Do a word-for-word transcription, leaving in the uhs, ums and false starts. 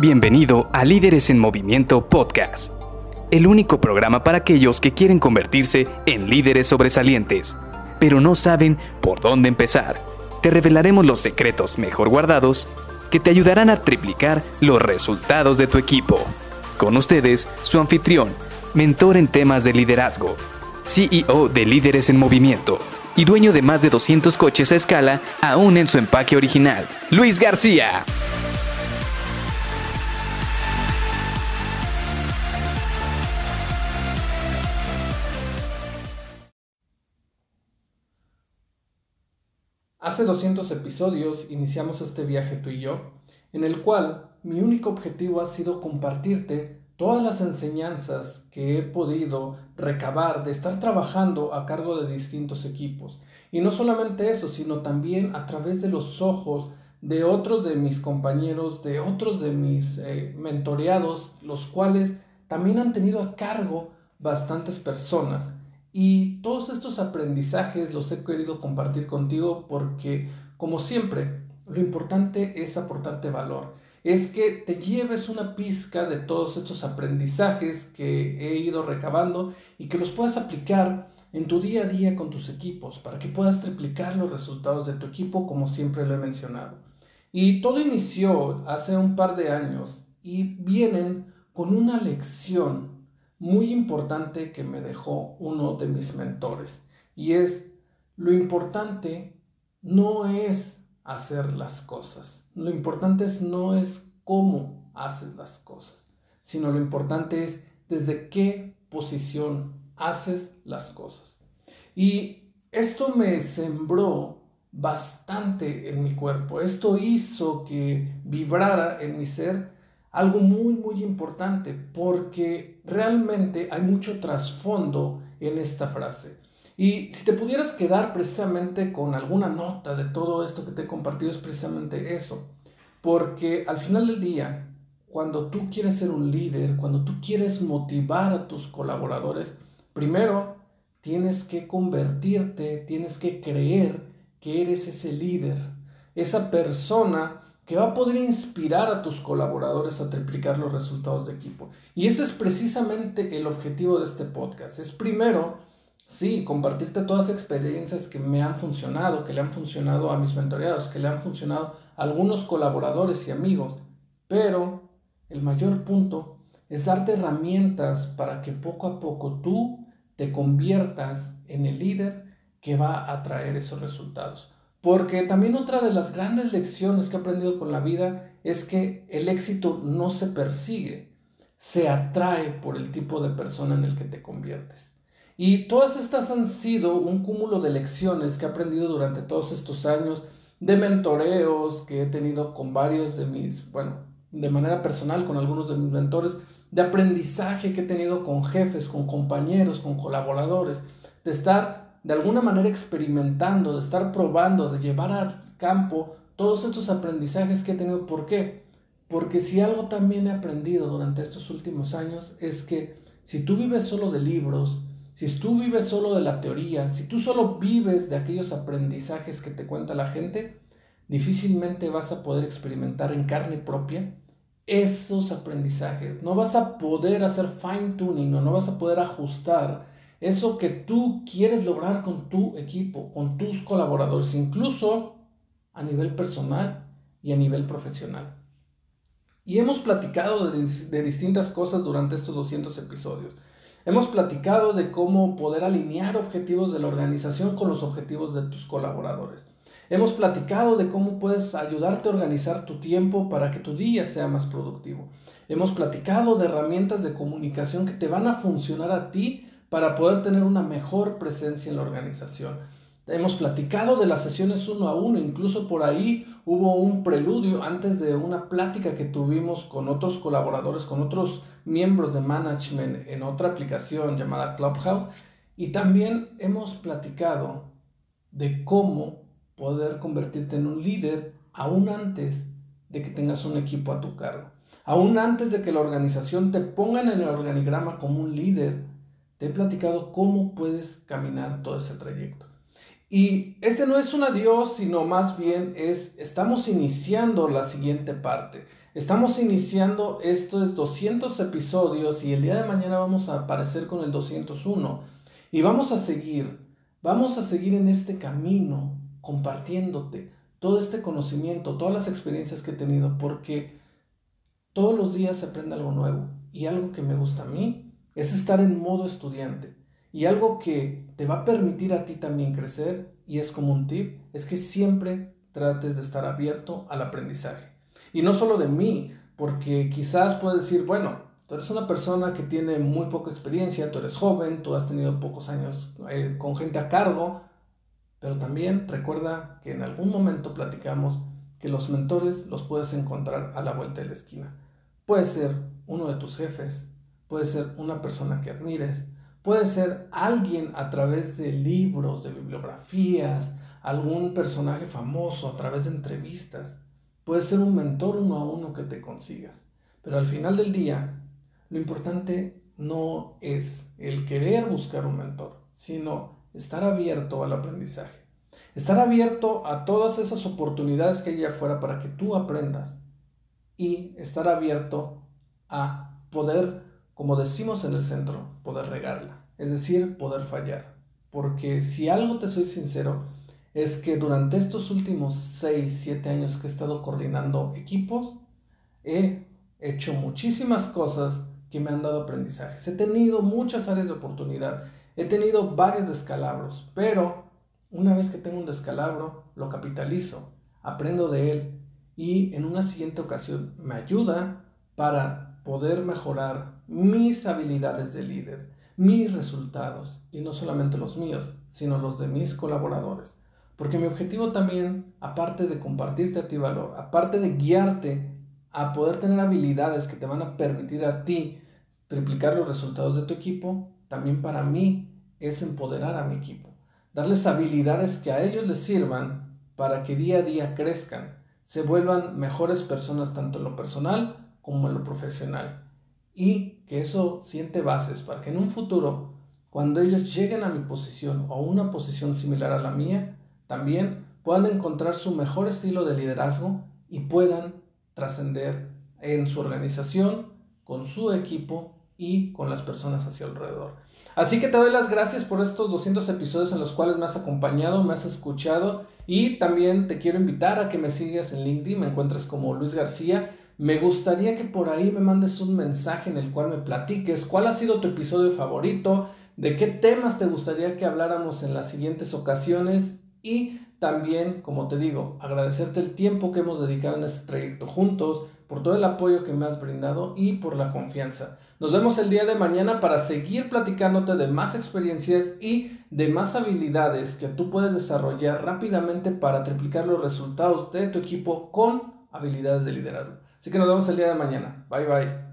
Bienvenido a Líderes en Movimiento Podcast, el único programa para aquellos que quieren convertirse en líderes sobresalientes, pero no saben por dónde empezar. Te revelaremos los secretos mejor guardados que te ayudarán a triplicar los resultados de tu equipo. Con ustedes, su anfitrión, mentor en temas de liderazgo, C E O de Líderes en Movimiento y dueño de más de doscientos coches a escala aún en su empaque original, Luis García. Hace doscientos episodios iniciamos este viaje tú y yo, en el cual mi único objetivo ha sido compartirte todas las enseñanzas que he podido recabar de estar trabajando a cargo de distintos equipos. Y no solamente eso, sino también a través de los ojos de otros de mis compañeros, de otros de mis eh, mentoreados, los cuales también han tenido a cargo bastantes personas. Y todos estos aprendizajes los he querido compartir contigo porque, como siempre, lo importante es aportarte valor. Es que te lleves una pizca de todos estos aprendizajes que he ido recabando y que los puedas aplicar en tu día a día con tus equipos para que puedas triplicar los resultados de tu equipo, como siempre lo he mencionado. Y todo inició hace un par de años y vienen con una lección muy importante que me dejó uno de mis mentores, y es: lo importante no es hacer las cosas, lo importante no es cómo haces las cosas, sino lo importante es desde qué posición haces las cosas. Y esto me sembró bastante en mi cuerpo, esto hizo que vibrara en mi ser algo muy muy importante, porque realmente hay mucho trasfondo en esta frase. Y si te pudieras quedar precisamente con alguna nota de todo esto que te he compartido, es precisamente eso, porque al final del día, cuando tú quieres ser un líder, cuando tú quieres motivar a tus colaboradores, primero tienes que convertirte, tienes que creer que eres ese líder, esa persona que va a poder inspirar a tus colaboradores a triplicar los resultados de equipo. Y ese es precisamente el objetivo de este podcast. Es primero, sí, compartirte todas las experiencias que me han funcionado, que le han funcionado a mis mentoreados, que le han funcionado a algunos colaboradores y amigos. Pero el mayor punto es darte herramientas para que poco a poco tú te conviertas en el líder que va a traer esos resultados. Porque también otra de las grandes lecciones que he aprendido con la vida es que el éxito no se persigue, se atrae por el tipo de persona en el que te conviertes. Y todas estas han sido un cúmulo de lecciones que he aprendido durante todos estos años, de mentoreos que he tenido con varios de mis, bueno, de manera personal con algunos de mis mentores, de aprendizaje que he tenido con jefes, con compañeros, con colaboradores, de estar de alguna manera experimentando, de estar probando, de llevar al campo todos estos aprendizajes que he tenido. ¿Por qué? Porque si algo también he aprendido durante estos últimos años es que si tú vives solo de libros, si tú vives solo de la teoría, si tú solo vives de aquellos aprendizajes que te cuenta la gente, difícilmente vas a poder experimentar en carne propia esos aprendizajes. No vas a poder hacer fine tuning o no vas a poder ajustar eso que tú quieres lograr con tu equipo, con tus colaboradores, incluso a nivel personal y a nivel profesional. Y hemos platicado de, de distintas cosas durante estos doscientos episodios. Hemos platicado de cómo poder alinear objetivos de la organización con los objetivos de tus colaboradores. Hemos platicado de cómo puedes ayudarte a organizar tu tiempo para que tu día sea más productivo. Hemos platicado de herramientas de comunicación que te van a funcionar a ti para poder tener una mejor presencia en la organización. Hemos platicado de las sesiones uno a uno, incluso por ahí hubo un preludio antes de una plática que tuvimos con otros colaboradores, con otros miembros de management en otra aplicación llamada Clubhouse, y también hemos platicado de cómo poder convertirte en un líder aún antes de que tengas un equipo a tu cargo. Aún antes de que la organización te ponga en el organigrama como un líder, te he platicado cómo puedes caminar todo ese trayecto. Y este no es un adiós, sino más bien es, estamos iniciando la siguiente parte. Estamos iniciando estos doscientos episodios y el día de mañana vamos a aparecer con el doscientos uno. Y vamos a seguir, vamos a seguir en este camino compartiéndote todo este conocimiento, todas las experiencias que he tenido, porque todos los días se aprende algo nuevo. Y algo que me gusta a mí es estar en modo estudiante. Y algo que te va a permitir a ti también crecer, y es como un tip, es que siempre trates de estar abierto al aprendizaje. Y no solo de mí, porque quizás puedes decir, bueno, tú eres una persona que tiene muy poca experiencia, tú eres joven, tú has tenido pocos años eh, con gente a cargo, pero también recuerda que en algún momento platicamos que los mentores los puedes encontrar a la vuelta de la esquina. Puede ser uno de tus jefes, puede ser una persona que admires, puede ser alguien a través de libros, de bibliografías, algún personaje famoso a través de entrevistas. Puede ser un mentor uno a uno que te consigas. Pero al final del día, lo importante no es el querer buscar un mentor, sino estar abierto al aprendizaje. Estar abierto a todas esas oportunidades que hay allá afuera para que tú aprendas. Y estar abierto a poder, como decimos en el centro, poder regarla, es decir, poder fallar. Porque si algo te soy sincero, es que durante estos últimos seis, siete años que he estado coordinando equipos, he hecho muchísimas cosas que me han dado aprendizajes. He tenido muchas áreas de oportunidad, he tenido varios descalabros, pero una vez que tengo un descalabro, lo capitalizo, aprendo de él y en una siguiente ocasión me ayuda para poder mejorar mis habilidades de líder, mis resultados, y no solamente los míos, sino los de mis colaboradores. Porque mi objetivo también, aparte de compartirte a ti valor, aparte de guiarte a poder tener habilidades que te van a permitir a ti triplicar los resultados de tu equipo, también para mí es empoderar a mi equipo, darles habilidades que a ellos les sirvan para que día a día crezcan, se vuelvan mejores personas tanto en lo personal como en lo profesional. Y que eso siente bases para que en un futuro, cuando ellos lleguen a mi posición o una posición similar a la mía, también puedan encontrar su mejor estilo de liderazgo y puedan trascender en su organización, con su equipo y con las personas hacia alrededor. Así que te doy las gracias por estos doscientos episodios en los cuales me has acompañado, me has escuchado, y también te quiero invitar a que me sigas en LinkedIn, me encuentras como Luis García. Me gustaría que por ahí me mandes un mensaje en el cual me platiques cuál ha sido tu episodio favorito, de qué temas te gustaría que habláramos en las siguientes ocasiones, y también, como te digo, agradecerte el tiempo que hemos dedicado en este trayecto juntos, por todo el apoyo que me has brindado y por la confianza. Nos vemos el día de mañana para seguir platicándote de más experiencias y de más habilidades que tú puedes desarrollar rápidamente para triplicar los resultados de tu equipo con habilidades de liderazgo. Así que nos vemos el día de mañana. Bye, bye.